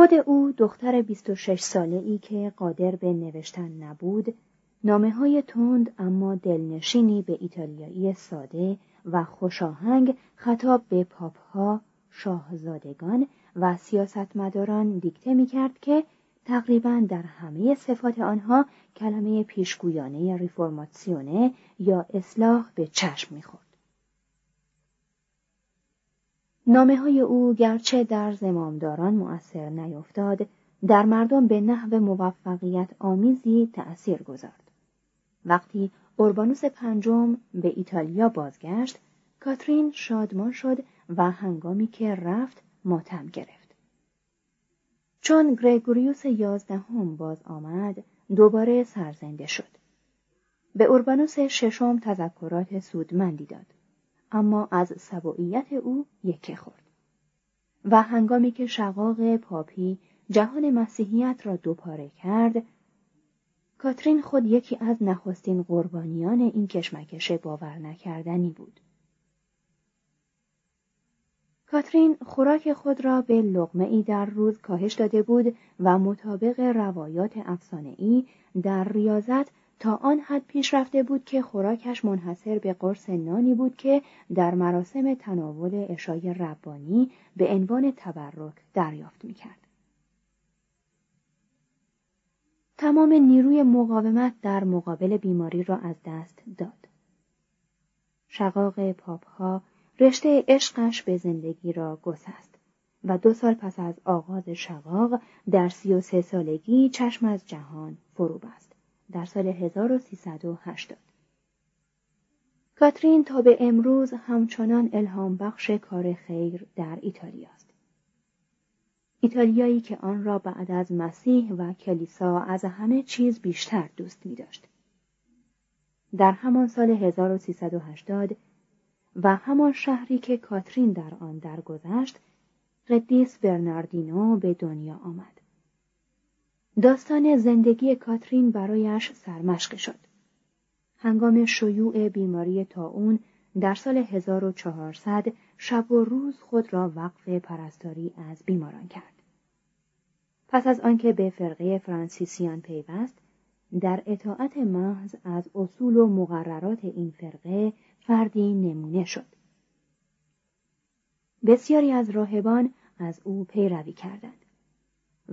خود او دختر 26 ساله‌ای که قادر به نوشتن نبود، نامه‌های تند اما دلنشینی به ایتالیایی ساده و خوشاهنگ خطاب به پاپ‌ها، شاهزادگان و سیاستمداران دیکته می‌کرد که تقریباً در همه صفات آنها کلمه پیشگویانه ریفورماسیونه یا اصلاح به چشم می‌خورد. نامه‌های او گرچه در زمامداران مؤثر نیفتاد، در مردم به نحو موفقیت آمیزی تأثیر گذارد. وقتی اوربانوس پنجم به ایتالیا بازگشت، کاترین شادمان شد و هنگامی که رفت ماتم گرفت. چون گریگوریوس 11 باز آمد، دوباره سرزنده شد. به اوربانوس ششم تذکرات سودمندی داد، اما از سبوعیت او یکه خورد و هنگامی که شقاق پاپی جهان مسیحیت را دوپاره کرد، کاترین خود یکی از نخستین قربانیان این کشمکش باور نکردنی بود. کاترین خوراک خود را به لقمه‌ای در روز کاهش داده بود و مطابق روایات افسانه‌ای در ریاضت تا آن حد پیش رفته بود که خوراکش منحصر به قرص نانی بود که در مراسم تناول عشای ربانی به عنوان تبرک دریافت می‌کرد. تمام نیروی مقاومت در مقابل بیماری را از دست داد. شقاق پاپ‌ها رشته عشقش به زندگی را گسست و 2 سال پس از آغاز شقاق در 33 سالگی چشم از جهان فرو بست. در سال 1380 کاترین تا به امروز همچنان الهام بخش کار خیر در ایتالیا است. ایتالیایی که آن را بعد از مسیح و کلیسا از همه چیز بیشتر دوست می داشت. در همان سال 1380 و همان شهری که کاترین در آن درگذشت، قدیس برناردینو به دنیا آمد. داستان زندگی کاترین برایش سرمشق شد. هنگام شیوع بیماری طاعون در سال 1400 شب و روز خود را وقف پرستاری از بیماران کرد. پس از آنکه به فرقه فرانسیسیان پیوست، در اطاعت محض از اصول و مقررات این فرقه فردی نمونه شد. بسیاری از راهبان از او پیروی کردند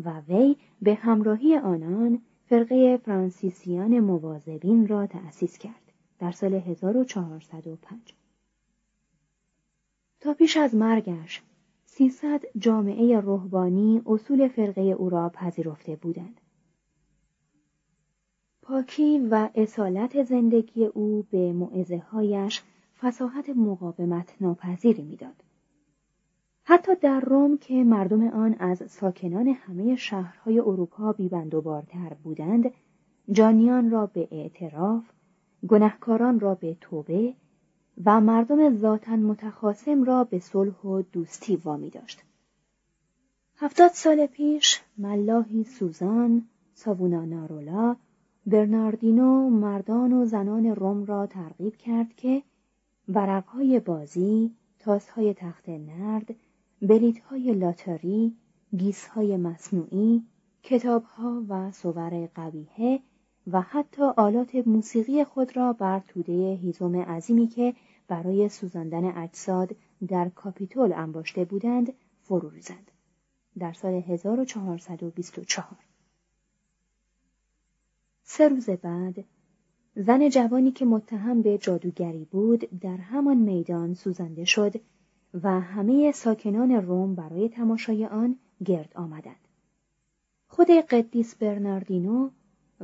و وی به همراهی آنان فرقه فرانسیسیان مواظبین را تأسیس کرد در سال 1405. تا پیش از مرگش 300 جامعه رهبانی اصول فرقه او را پذیرفته بودند. پاکی و اصالت زندگی او به موعظه‌هایش فصاحت مقاومت ناپذیری می‌داد. حتی در روم که مردم آن از ساکنان همه شهرهای اروپا بیبند و بارتر بودند، جانیان را به اعتراف، گناهکاران را به توبه و مردم ذاتاً متخاصم را به صلح و دوستی وامی داشت. 70 سال پیش ملاحی سوزان، ساوونارولا، برناردینو مردان و زنان روم را ترغیب کرد که ورقهای بازی، تاسهای تخت نرد، بلیطهای لاتاری، گیسهای مصنوعی، کتابها و صور قبیحه و حتی آلات موسیقی خود را بر توده هیزم عظیمی که برای سوزاندن اجساد در کاپیتول انباشته بودند فرو ریزند. در سال 1424 3 روز بعد زن جوانی که متهم به جادوگری بود در همان میدان سوزانده شد و همه ساکنان روم برای تماشای آن گرد آمدند. خود قدیس برناردینو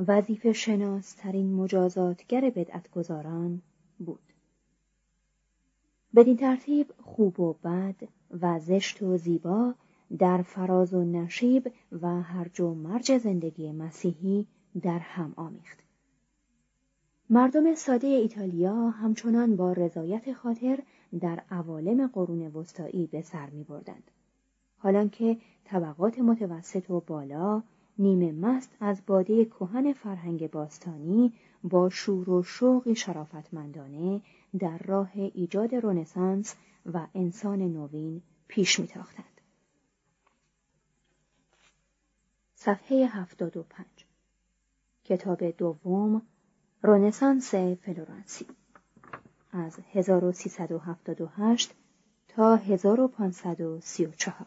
وظیفه شناس ترین مجازاتگر بدعتگزاران بود. بدین ترتیب خوب و بد و زشت و زیبا در فراز و نشیب و هرج و مرج زندگی مسیحی در هم آمیخت. مردم ساده ایتالیا همچنان با رضایت خاطر در عوالم قرون وسطایی به سر می بردند. حالانکه طبقات متوسط و بالا نیمه مست از باده کهن فرهنگ باستانی با شور و شوقی شرافتمندانه در راه ایجاد رنسانس و انسان نوین پیش می تاختند. صفحه 75 کتاب دوم رنسانس فلورانسی از 1378 تا 1534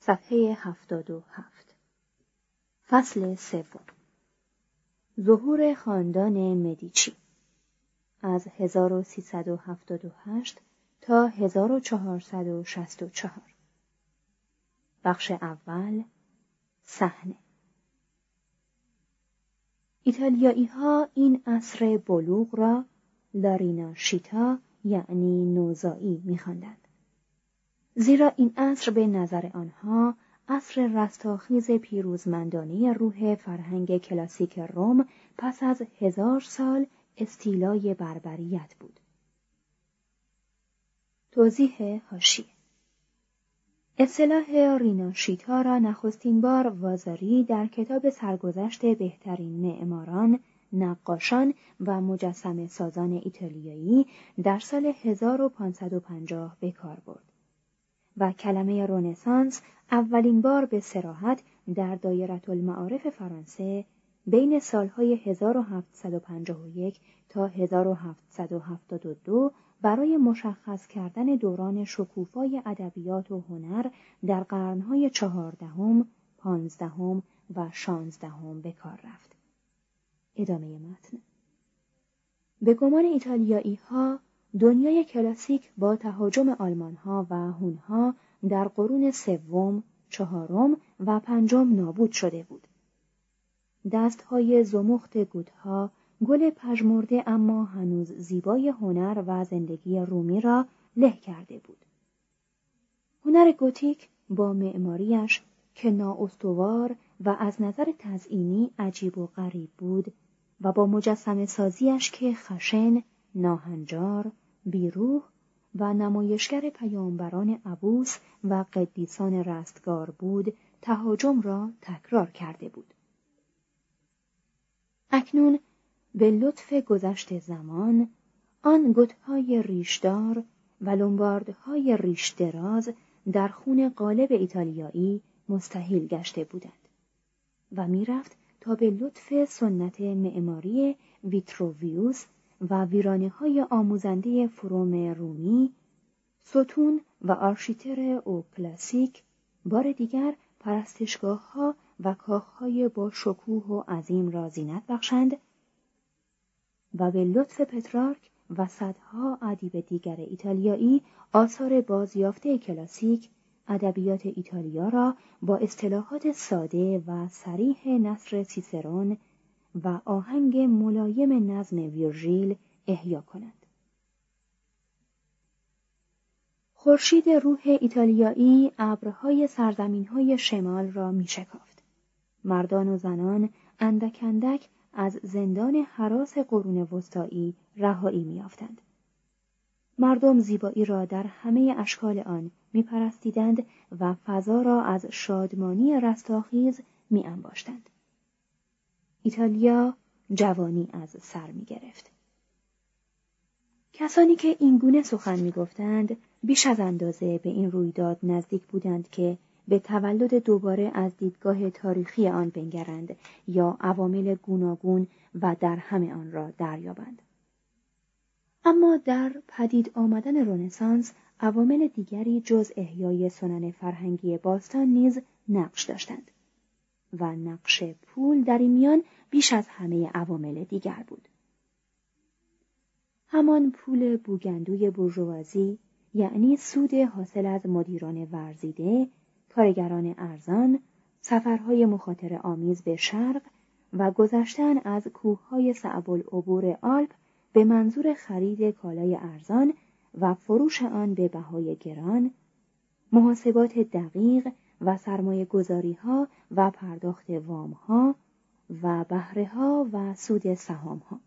صفحه 77 فصل 3 ظهور خاندان مدیچی از 1378 تا 1464 بخش اول صحنه ایتالیایی‌ها این عصر بلوغ را لارینا شیتا یعنی نوزایی می‌خواندند. زیرا این عصر به نظر آنها عصر رستاخیز پیروزمندانه روح فرهنگ کلاسیک روم پس از 1000 سال استیلای بربریت بود. توضیح حاشیه اصطلاح ریناشیتا را نخستین بار وازاری در کتاب سرگذشت بهترین معماران، نقاشان و مجسمه سازان ایتالیایی در سال 1550 به کار برد و کلمه رنسانس اولین بار به صراحت در دایره المعارف فرانسه بین سالهای 1751 تا 1772 برای مشخص کردن دوران شکوفای ادبیات و هنر در قرن‌های 14، 15 و 16 به کار رفت. ادامه متن. به گمان ایتالیایی‌ها دنیای کلاسیک با تهاجم آلمان‌ها و هون‌ها در قرون 3، 4 و 5 نابود شده بود. دست‌های زمخت گوتها گل پژمرده اما هنوز زیبای هنر و زندگی رومی را له کرده بود. هنر گوتیک با معماریش که نااستوار و از نظر تزئینی عجیب و غریب بود و با مجسمه سازیش که خشن، ناهنجار، بیروح و نمایشگر پیامبران عبوس و قدیسان رستگار بود، تهاجم را تکرار کرده بود. اکنون به لطف گذشت زمان، آن گوت‌های ریشدار و لومباردهای ریش دراز در خون قالب ایتالیایی مستحیل گشته بودند و میرفت تا به لطف سنت معماری ویتروویوس و ویرانه‌های آموزنده فروم رومی، ستون و آرشیتر اوکلاسیک بار دیگر پرستشگاه‌ها و کاخ‌های با شکوه و عظیم را زینت بخشند و به لطف پترارک و صدها ادیب دیگر ایتالیایی آثار بازیافته کلاسیک ادبیات ایتالیا را با اصطلاحات ساده و صریح نثر سیسرون و آهنگ ملایم نظم ویرژیل احیا کنند. خورشید روح ایتالیایی ابرهای سرزمین‌های شمال را می‌شکافت. مردان و زنان اندک اندک از زندان هراس قرون وسطایی رهایی می‌یافتند. مردم زیبایی را در همه اشکال آن می‌پرستیدند و فضا را از شادمانی رستاخیز می‌انباشتند. ایتالیا جوانی از سر می‌گرفت. کسانی که اینگونه سخن می‌گفتند بیش از اندازه به این رویداد نزدیک بودند که به تولد دوباره از دیدگاه تاریخی آن بنگرند یا عوامل گوناگون و در همه آن را دریابند. اما در پدید آمدن رنسانس عوامل دیگری جز احیای سنن فرهنگی باستان نیز نقش داشتند و نقش پول در این میان بیش از همه عوامل دیگر بود. همان پول بوگندوی بورژوازی، یعنی سود حاصل از مدیران ورزیده، کارگران ارزان، سفرهای مخاطره آمیز به شرق و گذشتن از کوههای صعب العبور آلپ به منظور خرید کالای ارزان و فروش آن به بهای گران، محاسبات دقیق و سرمایه گذاریها و پرداخت وامها و بهرهها و سود سهامها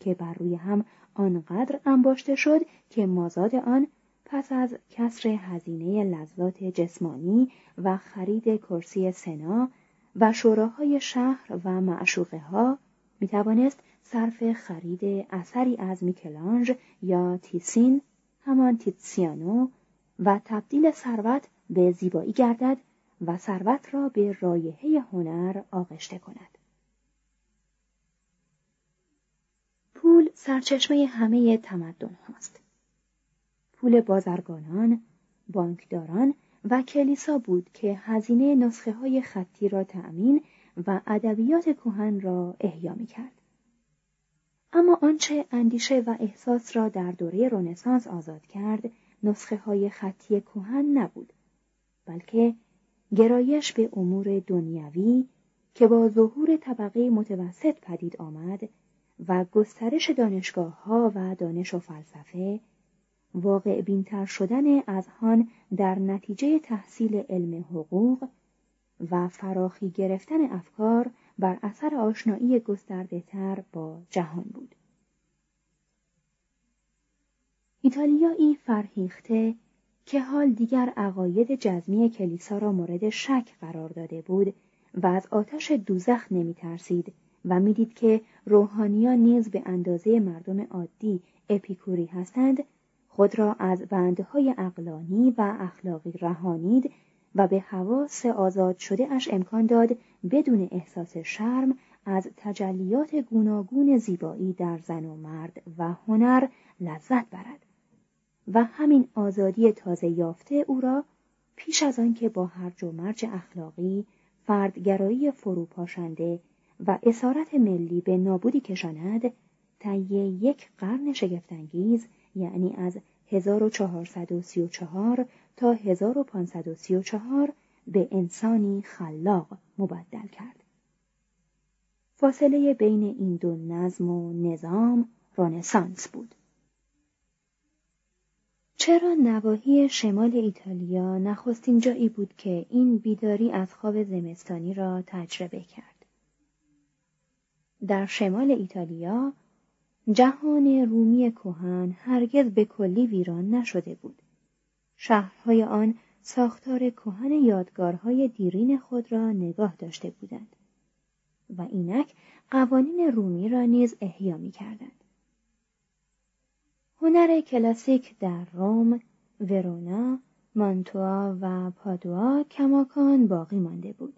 که بر روی هم آنقدر انباشته شد که مازاد آن پس از کسر هزینه لذات جسمانی و خرید کرسی سنا و شوراهای شهر و معشوقه ها می توانست صرف خرید اثری از میکلانژ یا تیسین همان تیتسیانو و تبدیل ثروت به زیبایی گردد و ثروت را به رایحه هنر آغشته کند. پول سرچشمه همه تمدن هاست. پول بازرگانان، بانکداران و کلیسا بود که هزینه نسخه های خطی را تأمین و ادبیات کهن را احیا می کرد. اما آنچه اندیشه و احساس را در دوره رنسانس آزاد کرد، نسخه های خطی کهن نبود، بلکه گرایش به امور دنیوی که با ظهور طبقه متوسط پدید آمد و گسترش دانشگاه‌ها و دانش و فلسفه، واقع بینتر شدن اذهان در نتیجه تحصیل علم حقوق و فراخی گرفتن افکار بر اثر آشنایی گسترده تر با جهان بود. ایتالیایی فرهیخته که حال دیگر عقاید جزمی کلیسا را مورد شک قرار داده بود و از آتش دوزخ نمی ترسید و می دید که روحانیان نیز به اندازه مردم عادی اپیکوری هستند، خود را از بندهای عقلانی و اخلاقی رهانید و به حواس آزاد شده اش امکان داد بدون احساس شرم از تجلیات گوناگون زیبایی در زن و مرد و هنر لذت برد و همین آزادی تازه یافته او را پیش از آن که با هرج و مرج اخلاقی، فردگرایی فروپاشنده و اسارت ملی به نابودی کشاند، طی یک قرن شگفت‌انگیز، یعنی از 1434 تا 1534 به انسانی خلاق مبدل کرد. فاصله بین این دو نظم و نظام رنسانس بود. چرا نواحی شمال ایتالیا نخستین جایی بود که این بیداری از خواب زمستانی را تجربه کرد؟ در شمال ایتالیا جهان رومی کهن هرگز به کلی ویران نشده بود. شهرهای آن ساختار کهن یادگارهای دیرین خود را نگاه داشته بودند و اینک قوانین رومی را نیز احیا می‌کردند. هنر کلاسیک در روم، ورونا، مانتوا و پادوا کماکان باقی مانده بود.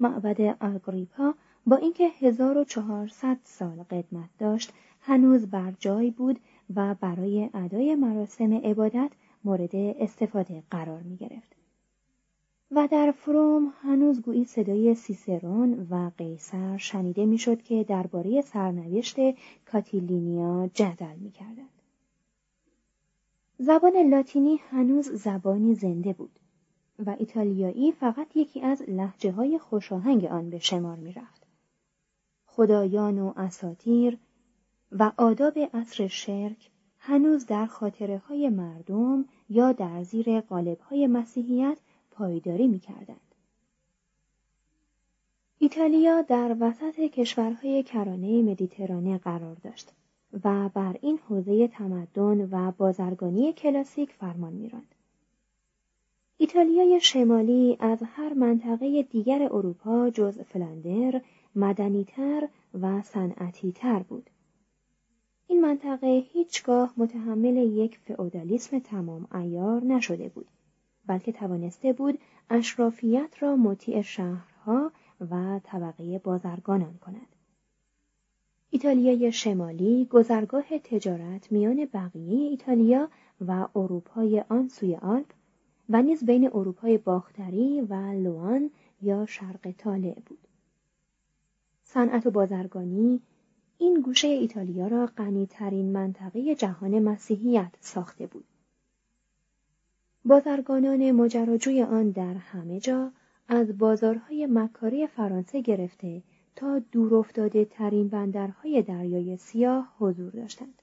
معبد آگریپا با اینکه 1400 سال قدمت داشت، هنوز بر جای بود و برای ادای مراسم عبادت مورد استفاده قرار می گرفت. و در فروم هنوز گویی صدای سیسرون و قیصر شنیده میشد که درباره سرنوشت کاتیلینیا جدل می‌کردند. زبان لاتینی هنوز زبانی زنده بود و ایتالیایی فقط یکی از لهجه‌های خوشاهنگ آن به شمار می‌رفت. خدایان و اساطیر و آداب عصر شرک هنوز در خاطره‌های مردم یا در زیر قالب‌های مسیحیت پایداری می‌کردند. ایتالیا در وسط کشورهای کرانه مدیترانه قرار داشت و بر این حوزه تمدن و بازرگانی کلاسیک فرمان می‌راند. ایتالیای شمالی از هر منطقه دیگر اروپا جز فلاندر مدنی‌تر و صنعتی‌تر بود. این منطقه هیچگاه متحمل یک فئودالیسم تمام عیار نشده بود، بلکه توانسته بود اشرافیت را مطیع شهرها و طبقه بازرگانان کند. ایتالیای شمالی گذرگاه تجارت میان بقیه ایتالیا و اروپای آن سوی آلپ و نیز بین اروپای باختری و لوان یا شرق طالع بود. صنعت و بازرگانی این گوشه ایتالیا را غنی‌ترین منطقه جهان مسیحیت ساخته بود. بازرگانان ماجراجوی آن در همه جا از بازارهای مکاری فرانسه گرفته تا دورافتاده ترین بندرهای دریای سیاه حضور داشتند.